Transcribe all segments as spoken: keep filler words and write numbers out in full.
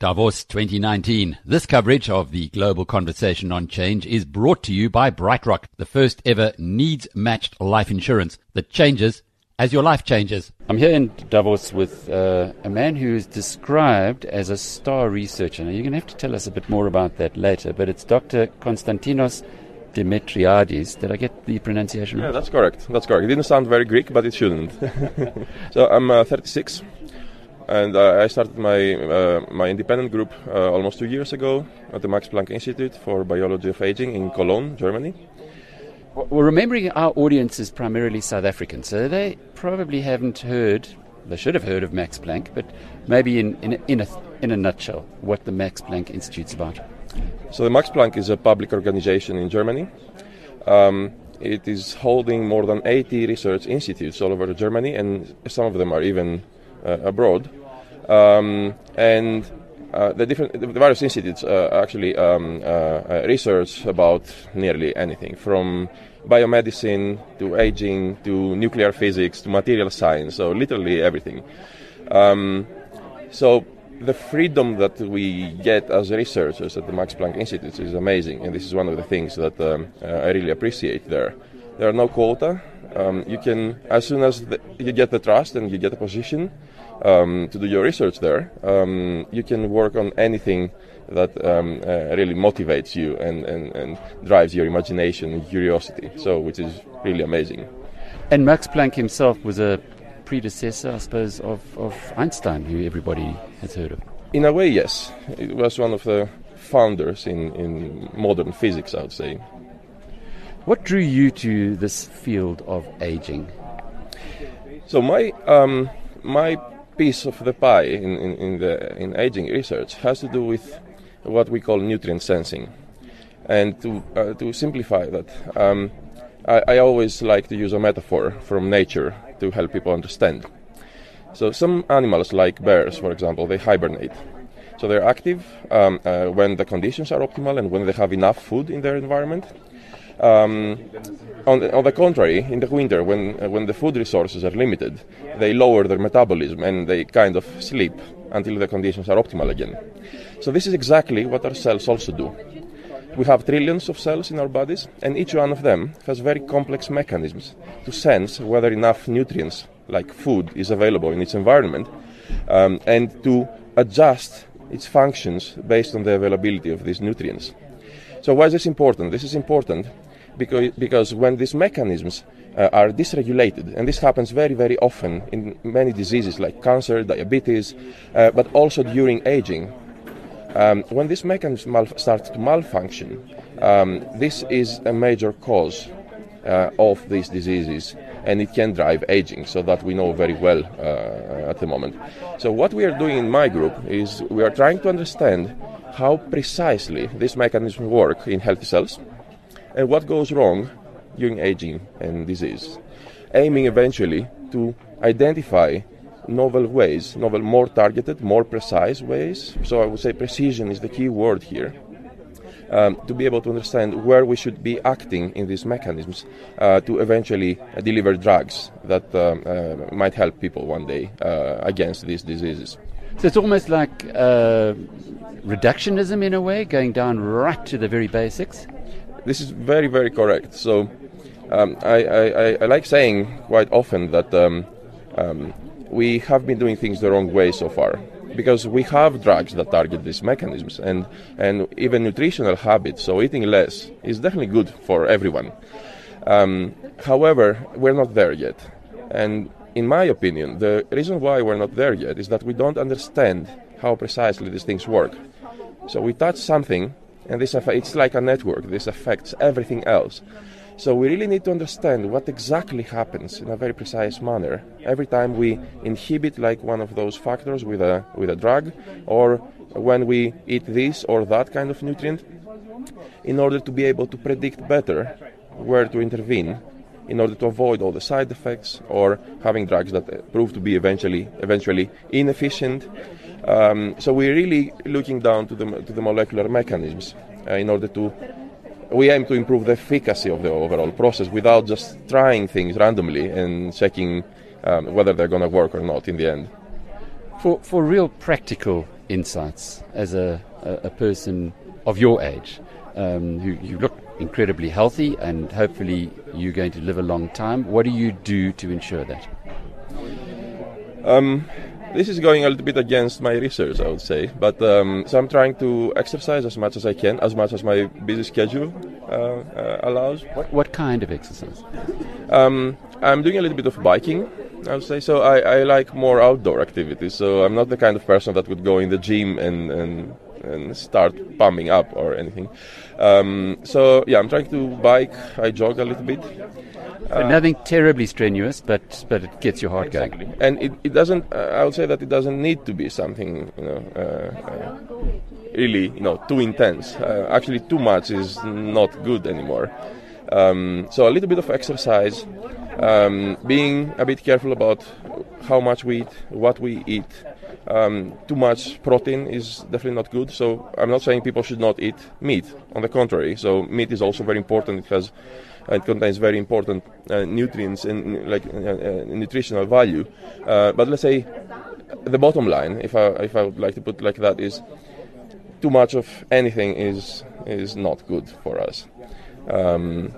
Davos twenty nineteen. This coverage of the global conversation on change is brought to you by BrightRock, the first ever needs-matched life insurance that changes as your life changes. I'm here in Davos with uh, a man who is described as a star researcher. Now, you're going to have to tell us a bit more about that later, but it's Doctor Constantinos Demetriades. Did I get the pronunciation right? Yeah, that's correct. That's correct. It didn't sound very Greek, but it shouldn't. So I'm uh, thirty-six, and uh, I started my uh, my independent group uh, almost two years ago at the Max Planck Institute for Biology of Aging in Cologne, Germany. Well, remembering our audience is primarily South African, so they probably haven't heard, they should have heard of Max Planck, but maybe in, in, in, a, in a nutshell, what the Max Planck Institute's about. So the Max Planck is a public organization in Germany. Um, it is holding more than eighty research institutes all over Germany, and some of them are even uh, abroad. Um, and uh, the different, the various institutes uh, actually um, uh, research about nearly anything, from biomedicine to aging to nuclear physics to material science, so literally everything. Um, so the freedom that we get as researchers at the Max Planck Institute is amazing, and this is one of the things that um, uh, I really appreciate there. There are no quota. Um, you can, as soon as the, you get the trust and you get a position um, to do your research there, um, you can work on anything that um, uh, really motivates you and, and, and drives your imagination and curiosity, so which is really amazing. And Max Planck himself was a predecessor, I suppose, of, of Einstein, who everybody has heard of. In a way, yes. It was one of the founders in, in modern physics, I would say. What drew you to this field of aging? So my um, my piece of the pie in, in, in the in aging research has to do with what we call nutrient sensing, and to uh, to simplify that, um, I, I always like to use a metaphor from nature to help people understand. So some animals, like bears, for example, they hibernate. So they're active um, uh, when the conditions are optimal and when they have enough food in their environment. Um, on, the, on the contrary, in the winter, when uh, when the food resources are limited, they lower their metabolism and they kind of sleep until the conditions are optimal again. So this is exactly what our cells also do. We have trillions of cells in our bodies, and each one of them has very complex mechanisms to sense whether enough nutrients, like food, is available in its environment, um, and to adjust its functions based on the availability of these nutrients. So why is this important? This is important Because, because when these mechanisms uh, are dysregulated, and this happens very, very often in many diseases like cancer, diabetes, uh, but also during aging, um, when this mechanism mal- starts to malfunction, um, this is a major cause uh, of these diseases, and it can drive aging, so that we know very well uh, at the moment. So what we are doing in my group is we are trying to understand how precisely these mechanisms work in healthy cells, and what goes wrong during aging and disease, aiming eventually to identify novel ways, novel, more targeted, more precise ways. So I would say precision is the key word here, um, to be able to understand where we should be acting in these mechanisms uh, to eventually uh, deliver drugs that um, uh, might help people one day uh, against these diseases. So it's almost like uh, reductionism in a way, going down right to the very basics. This is very, very correct. So um, I, I, I like saying quite often that um, um, we have been doing things the wrong way so far, because we have drugs that target these mechanisms, and, and even nutritional habits, so eating less, is definitely good for everyone. Um, however, we're not there yet. And in my opinion, the reason why we're not there yet is that we don't understand how precisely these things work. So we touch something, and this, it's like a network. This affects everything else. So we really need to understand what exactly happens in a very precise manner every time we inhibit like one of those factors with a with a drug, or when we eat this or that kind of nutrient, in order to be able to predict better where to intervene, in order to avoid all the side effects or having drugs that prove to be eventually eventually inefficient. Um, so we're really looking down to the to the molecular mechanisms uh, in order to, we aim to improve the efficacy of the overall process without just trying things randomly and checking um, whether they're going to work or not in the end. For for real practical insights as a, a person of your age. Um, you, you look incredibly healthy and hopefully you're going to live a long time. What do you do to ensure that? Um, this is going a little bit against my research, I would say. But um, so I'm trying to exercise as much as I can, as much as my busy schedule uh, uh, allows. What, what kind of exercise? Um, I'm doing a little bit of biking, I would say. So I, I like more outdoor activities. So I'm not the kind of person that would go in the gym and... and and start pumping up or anything. Um, so, yeah, I'm trying to bike. I jog a little bit. So uh, nothing terribly strenuous, but but it gets your heart exactly. going. And it, it doesn't, uh, I would say that it doesn't need to be something, you know, uh, uh, really, you know, too intense. Uh, actually, too much is not good anymore. Um, so a little bit of exercise, um, being a bit careful about how much we eat, what we eat. Um, too much protein is definitely not good. So I'm not saying people should not eat meat. On the contrary, so meat is also very important. It has, it contains very important uh, nutrients and like uh, uh, nutritional value. Uh, but let's say the bottom line, if I if I would like to put it like that, is too much of anything is is not good for us. Um,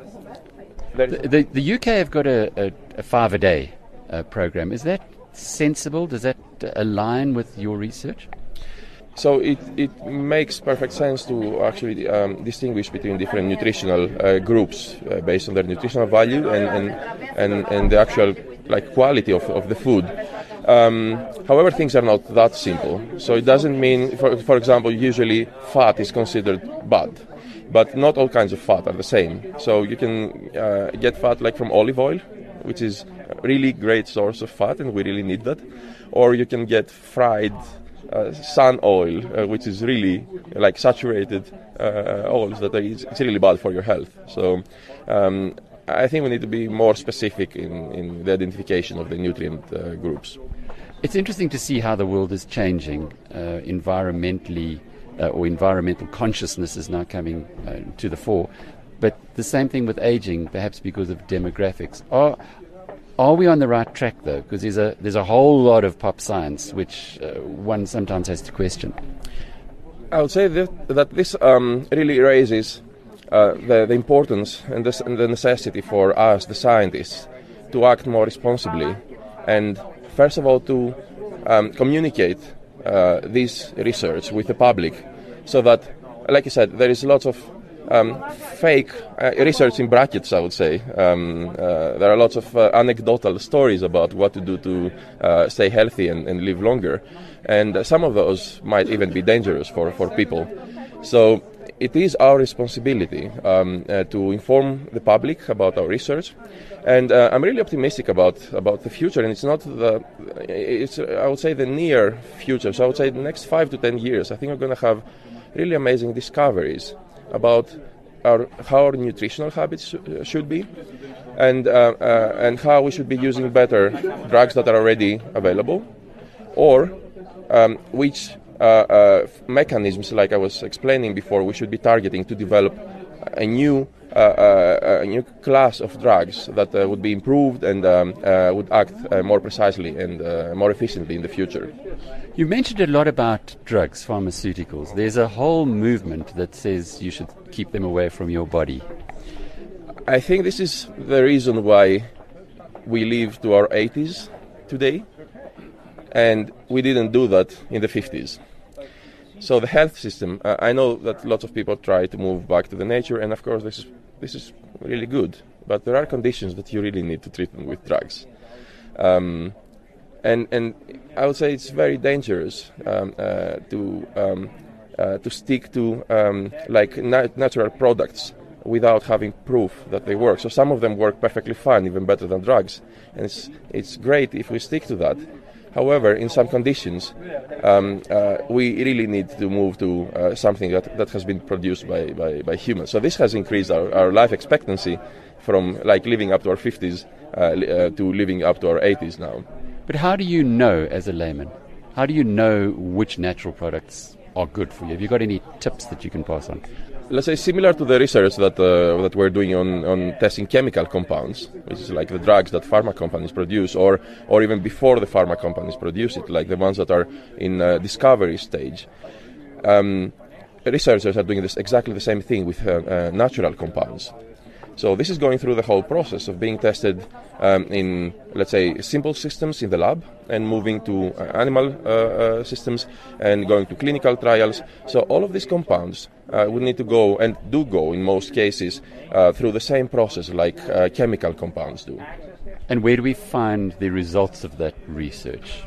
the, the the U K have got a, a, a five a day uh, program. Is that sensible? Does that align with your research? So it it makes perfect sense to actually um, distinguish between different nutritional uh, groups uh, based on their nutritional value and and, and, and the actual like quality of, of the food. Um, however, things are not that simple. So it doesn't mean, for for example, usually fat is considered bad, but not all kinds of fat are the same. So you can uh, get fat like from olive oil, which is a really great source of fat, and we really need that. Or you can get fried uh, sun oil, uh, which is really like saturated uh, oils that are, it's really bad for your health. So um, I think we need to be more specific in, in the identification of the nutrient uh, groups. It's interesting to see how the world is changing uh, environmentally, uh, or environmental consciousness is now coming uh, to the fore. But the same thing with aging, perhaps because of demographics. Are are we on the right track, though? Because there's a there's a whole lot of pop science which uh, one sometimes has to question. I would say that that this um, really raises uh, the the importance and the, and the necessity for us, the scientists, to act more responsibly, and first of all to um, communicate uh, this research with the public, so that, like you said, there is lots of Um, fake uh, research in brackets, I would say. Um, uh, there are lots of uh, anecdotal stories about what to do to uh, stay healthy and, and live longer. And uh, some of those might even be dangerous for, for people. So it is our responsibility um, uh, to inform the public about our research. And uh, I'm really optimistic about, about the future. And it's not the, it's, I would say, the near future. So I would say the next five to ten years, I think we're going to have really amazing discoveries about our, how our nutritional habits sh- should be, and uh, uh, and how we should be using better drugs that are already available, or um, which uh, uh, mechanisms, like I was explaining before, we should be targeting to develop a new uh, uh, a new class of drugs that uh, would be improved and um, uh, would act uh, more precisely and uh, more efficiently in the future. You mentioned a lot about drugs, pharmaceuticals. There's a whole movement that says you should keep them away from your body. I think this is the reason why we live to our eighties today, and we didn't do that in the fifties. So the health system, uh, I know that lots of people try to move back to the nature, and of course this is this is really good, but there are conditions that you really need to treat them with drugs. Um, and and I would say it's very dangerous um, uh, to um, uh, to stick to um, like nat- natural products without having proof that they work. So some of them work perfectly fine, even better than drugs, and it's it's great if we stick to that. However, in some conditions, um, uh, we really need to move to uh, something that, that has been produced by, by, by humans. So this has increased our, our life expectancy from like living up to our fifties uh, uh, to living up to our eighties now. But how do you know, as a layman, how do you know which natural products are good for you? Have you got any tips that you can pass on? let's say, similar to the research that uh, that we're doing on, on testing chemical compounds, which is like the drugs that pharma companies produce, or or even before the pharma companies produce it, like the ones that are in uh, discovery stage. Um, researchers are doing this exactly the same thing with uh, uh, natural compounds. So this is going through the whole process of being tested um, in, let's say, simple systems in the lab and moving to uh, animal uh, uh, systems and going to clinical trials. So all of these compounds uh, would need to go, and do go in most cases, uh, through the same process like uh, chemical compounds do. And where do we find the results of that research?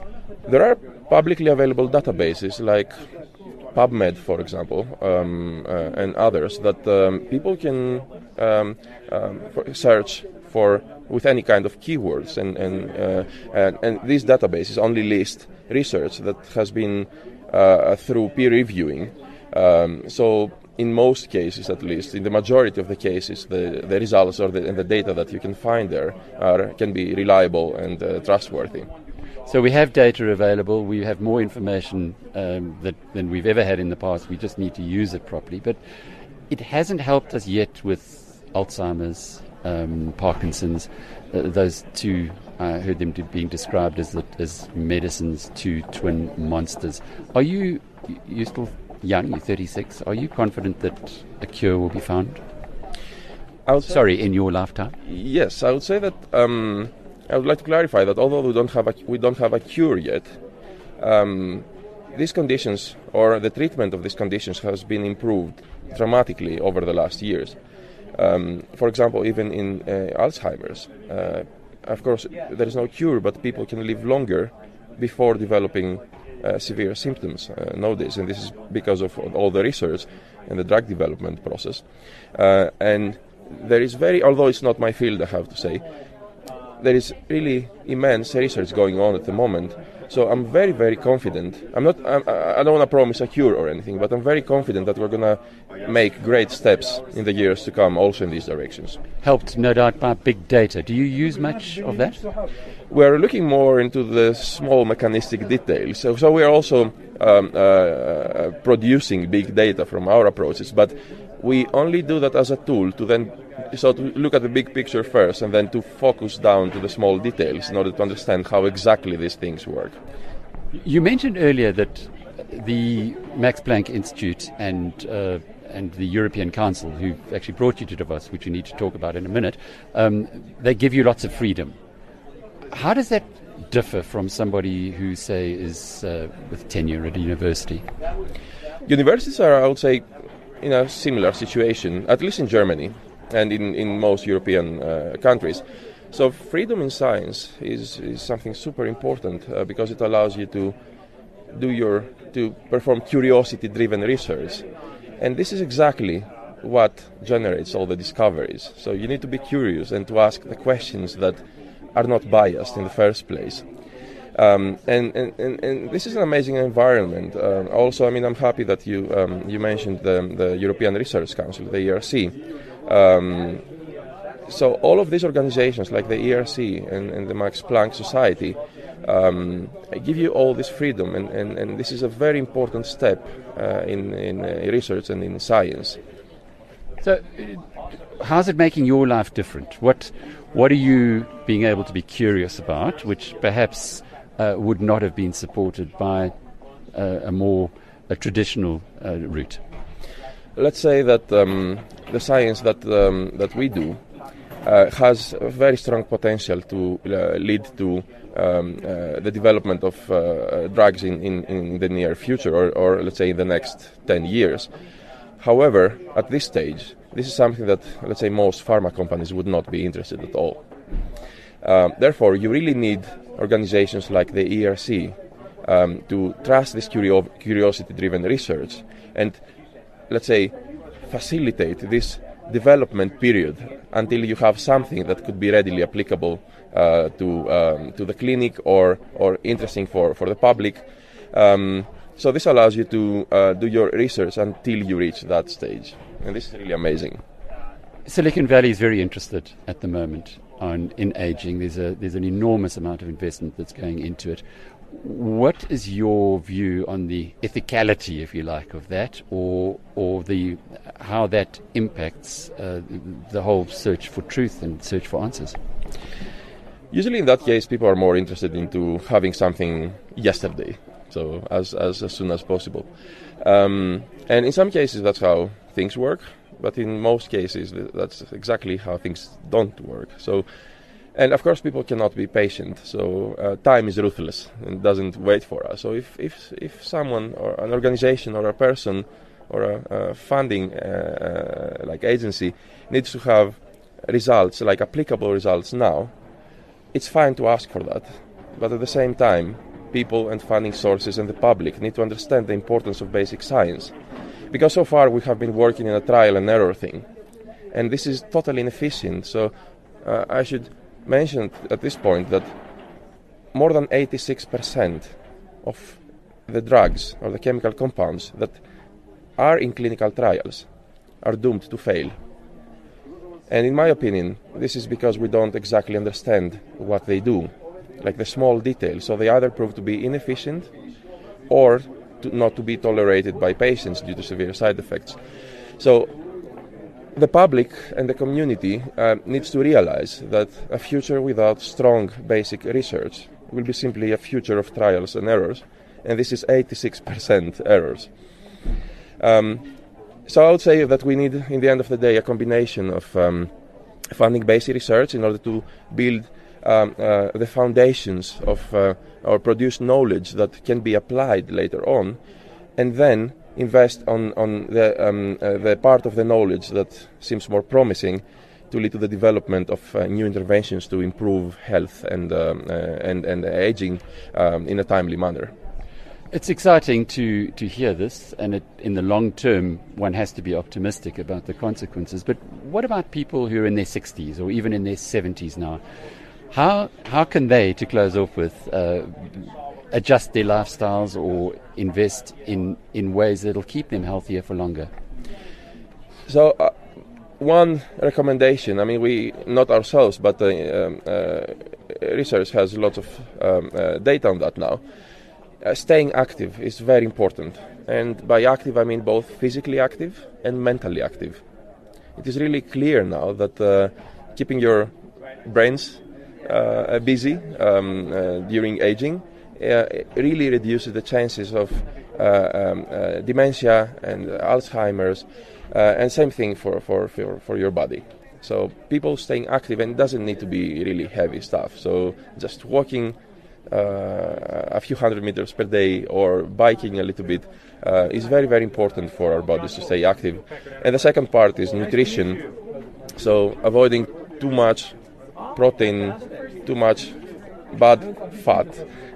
There are publicly available databases like PubMed, for example, um, uh, and others that um, people can um, um, for search for with any kind of keywords, and and, uh, and and these databases only list research that has been uh, through peer reviewing. Um, so, in most cases, at least, in the majority of the cases, the, the results or the, and the data that you can find there are can be reliable and uh, trustworthy. So we have data available, we have more information um, that, than we've ever had in the past, we just need to use it properly. But it hasn't helped us yet with Alzheimer's, um, Parkinson's, uh, those two, I heard them being described as, the, as medicines, two twin monsters. Are you, you're still young, you're thirty-six, are you confident that a cure will be found? I would Sorry, say, in your lifetime? Yes, I would say that... Um, I would like to clarify that although we don't have a, we don't have a cure yet, um, these conditions or the treatment of these conditions has been improved dramatically over the last years. Um, for example, even in uh, Alzheimer's, uh, of course, there is no cure, but people can live longer before developing uh, severe symptoms uh, nowadays, and this is because of all the research and the drug development process. Uh, and there is very, although it's not my field, I have to say, there is really immense research going on at the moment, so I'm very, very confident. I'm not. I'm, I don't want to promise a cure or anything, but I'm very confident that we're going to make great steps in the years to come, also in these directions. Helped, no doubt, by big data. Do you use much of that? We're looking more into the small mechanistic details. So, so we're also um, uh, producing big data from our approaches, but we only do that as a tool to then. So to look at the big picture first and then to focus down to the small details in order to understand how exactly these things work. You mentioned earlier that the Max Planck Institute and uh, and the European Council, who actually brought you to Davos, which you need to talk about in a minute, um, they give you lots of freedom. How does that differ from somebody who, say, is uh, with tenure at a university? Universities are, I would say, in a similar situation, at least in Germany. And in, in most European uh, countries. So freedom in science is, is something super important uh, because it allows you to do your to perform curiosity-driven research. And this is exactly what generates all the discoveries. So you need to be curious and to ask the questions that are not biased in the first place. Um, and, and, and, and this is an amazing environment. Uh, also, I mean, I'm happy that you um, you mentioned the, the European Research Council, the E R C. Um, so all of these organizations like the E R C and, and the Max Planck Society um, give you all this freedom, and, and, and this is a very important step uh, in, in uh, research and in science. So how's it making your life different? What, what are you being able to be curious about, which perhaps uh, would not have been supported by uh, a more a traditional uh, route? Let's say that um, the science that um, that we do uh, has a very strong potential to uh, lead to um, uh, the development of uh, drugs in, in, in the near future, or, or let's say in the next ten years. However, at this stage, this is something that, let's say, most pharma companies would not be interested at all. Um, therefore, you really need organizations like the E R C um, to trust this curio- curiosity-driven research and, let's say, facilitate this development period until you have something that could be readily applicable uh, to um, to the clinic or or interesting for, for the public. Um, so this allows you to uh, do your research until you reach that stage. And this is really amazing. Silicon Valley is very interested at the moment on in aging. There's a there's an enormous amount of investment that's going into it. What is your view on the ethicality, if you like, of that, or or the how that impacts uh, the whole search for truth and search for answers? Usually in that case, people are more interested into having something yesterday, so as as, as soon as possible. Um, and in some cases, that's how things work, but in most cases, that's exactly how things don't work. So. And of course, people cannot be patient. So uh, time is ruthless and doesn't wait for us. So if if if someone or an organization or a person or a, a funding uh, uh, like agency needs to have results, like applicable results now, it's fine to ask for that. But at the same time, people and funding sources and the public need to understand the importance of basic science, because so far we have been working in a trial and error thing, and this is totally inefficient. So uh, I should. mentioned at this point that more than eighty-six percent of the drugs or the chemical compounds that are in clinical trials are doomed to fail. And in my opinion, this is because we don't exactly understand what they do, like the small details. So they either prove to be inefficient or to not to be tolerated by patients due to severe side effects. So the public and the community uh, needs to realize that a future without strong basic research will be simply a future of trials and errors, and this is eighty-six percent errors. Um, so I would say that we need, in the end of the day, a combination of um, funding basic research in order to build um, uh, the foundations of uh, or produce knowledge that can be applied later on, and then invest on, on the, um, uh, the part of the knowledge that seems more promising to lead to the development of uh, new interventions to improve health and, um, uh, and, and aging um, in a timely manner. It's exciting to, to hear this, and it, in the long term one has to be optimistic about the consequences. But what about people who are in their sixties or even in their seventies now? How, how can they, to close off with, uh, adjust their lifestyles or invest in, in ways that will keep them healthier for longer? So uh, one recommendation, I mean, we, not ourselves, but uh, um, uh, research has lots of um, uh, data on that now. Uh, staying active is very important. And by active, I mean both physically active and mentally active. It is really clear now that uh, keeping your brains uh, busy um, uh, during aging Uh, it really reduces the chances of uh, um, uh, dementia and Alzheimer's, uh, and same thing for, for, for, for your body. So people staying active, and doesn't need to be really heavy stuff. So just walking uh, a few hundred meters per day or biking a little bit uh, is very, very important for our bodies to stay active. And the second part is nutrition. So avoiding too much protein, too much bad fat.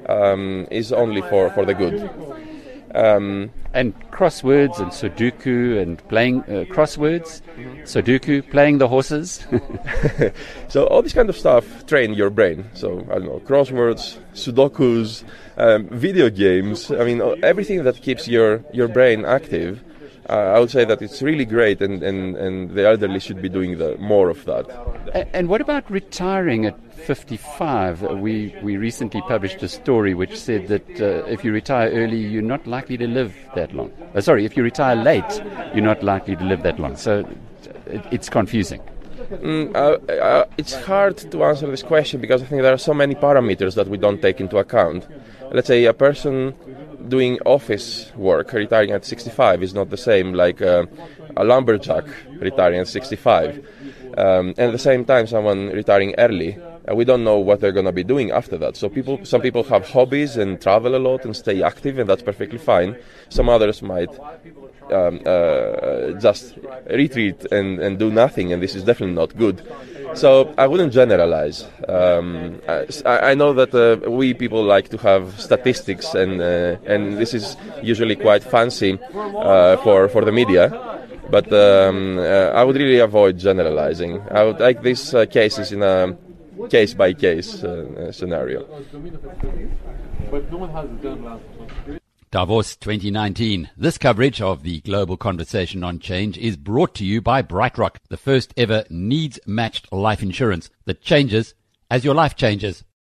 Um, is only for, for the good. Um, and crosswords and Sudoku and playing uh, crosswords, Sudoku, playing the horses. So all this kind of stuff train your brain. So, I don't know, crosswords, Sudokus, um, video games. I mean, everything that keeps your, your brain active, uh, I would say that it's really great, and, and, and the elderly should be doing the, more of that. And, and what about retiring at fifty-five? We we recently published a story which said that uh, if you retire early, you're not likely to live that long. Uh, sorry, if you retire late, you're not likely to live that long. So it, it's confusing. Mm, uh, uh, it's hard to answer this question because I think there are so many parameters that we don't take into account. Let's say a person doing office work retiring at sixty-five is not the same like uh, a lumberjack retiring at sixty-five. Um, and at the same time, someone retiring early, uh, we don't know what they're going to be doing after that. So people, some people have hobbies and travel a lot and stay active, and that's perfectly fine. Some others might um, uh, just retreat and, and do nothing, and this is definitely not good. So I wouldn't generalize. Um, I, I know that uh, we people like to have statistics, and uh, and this is usually quite fancy uh, for, for the media. But um, uh, I would really avoid generalizing. I would like these uh, cases in a case-by-case uh, scenario. Davos twenty nineteen. This coverage of the global conversation on change is brought to you by BrightRock, the first ever needs-matched life insurance that changes as your life changes.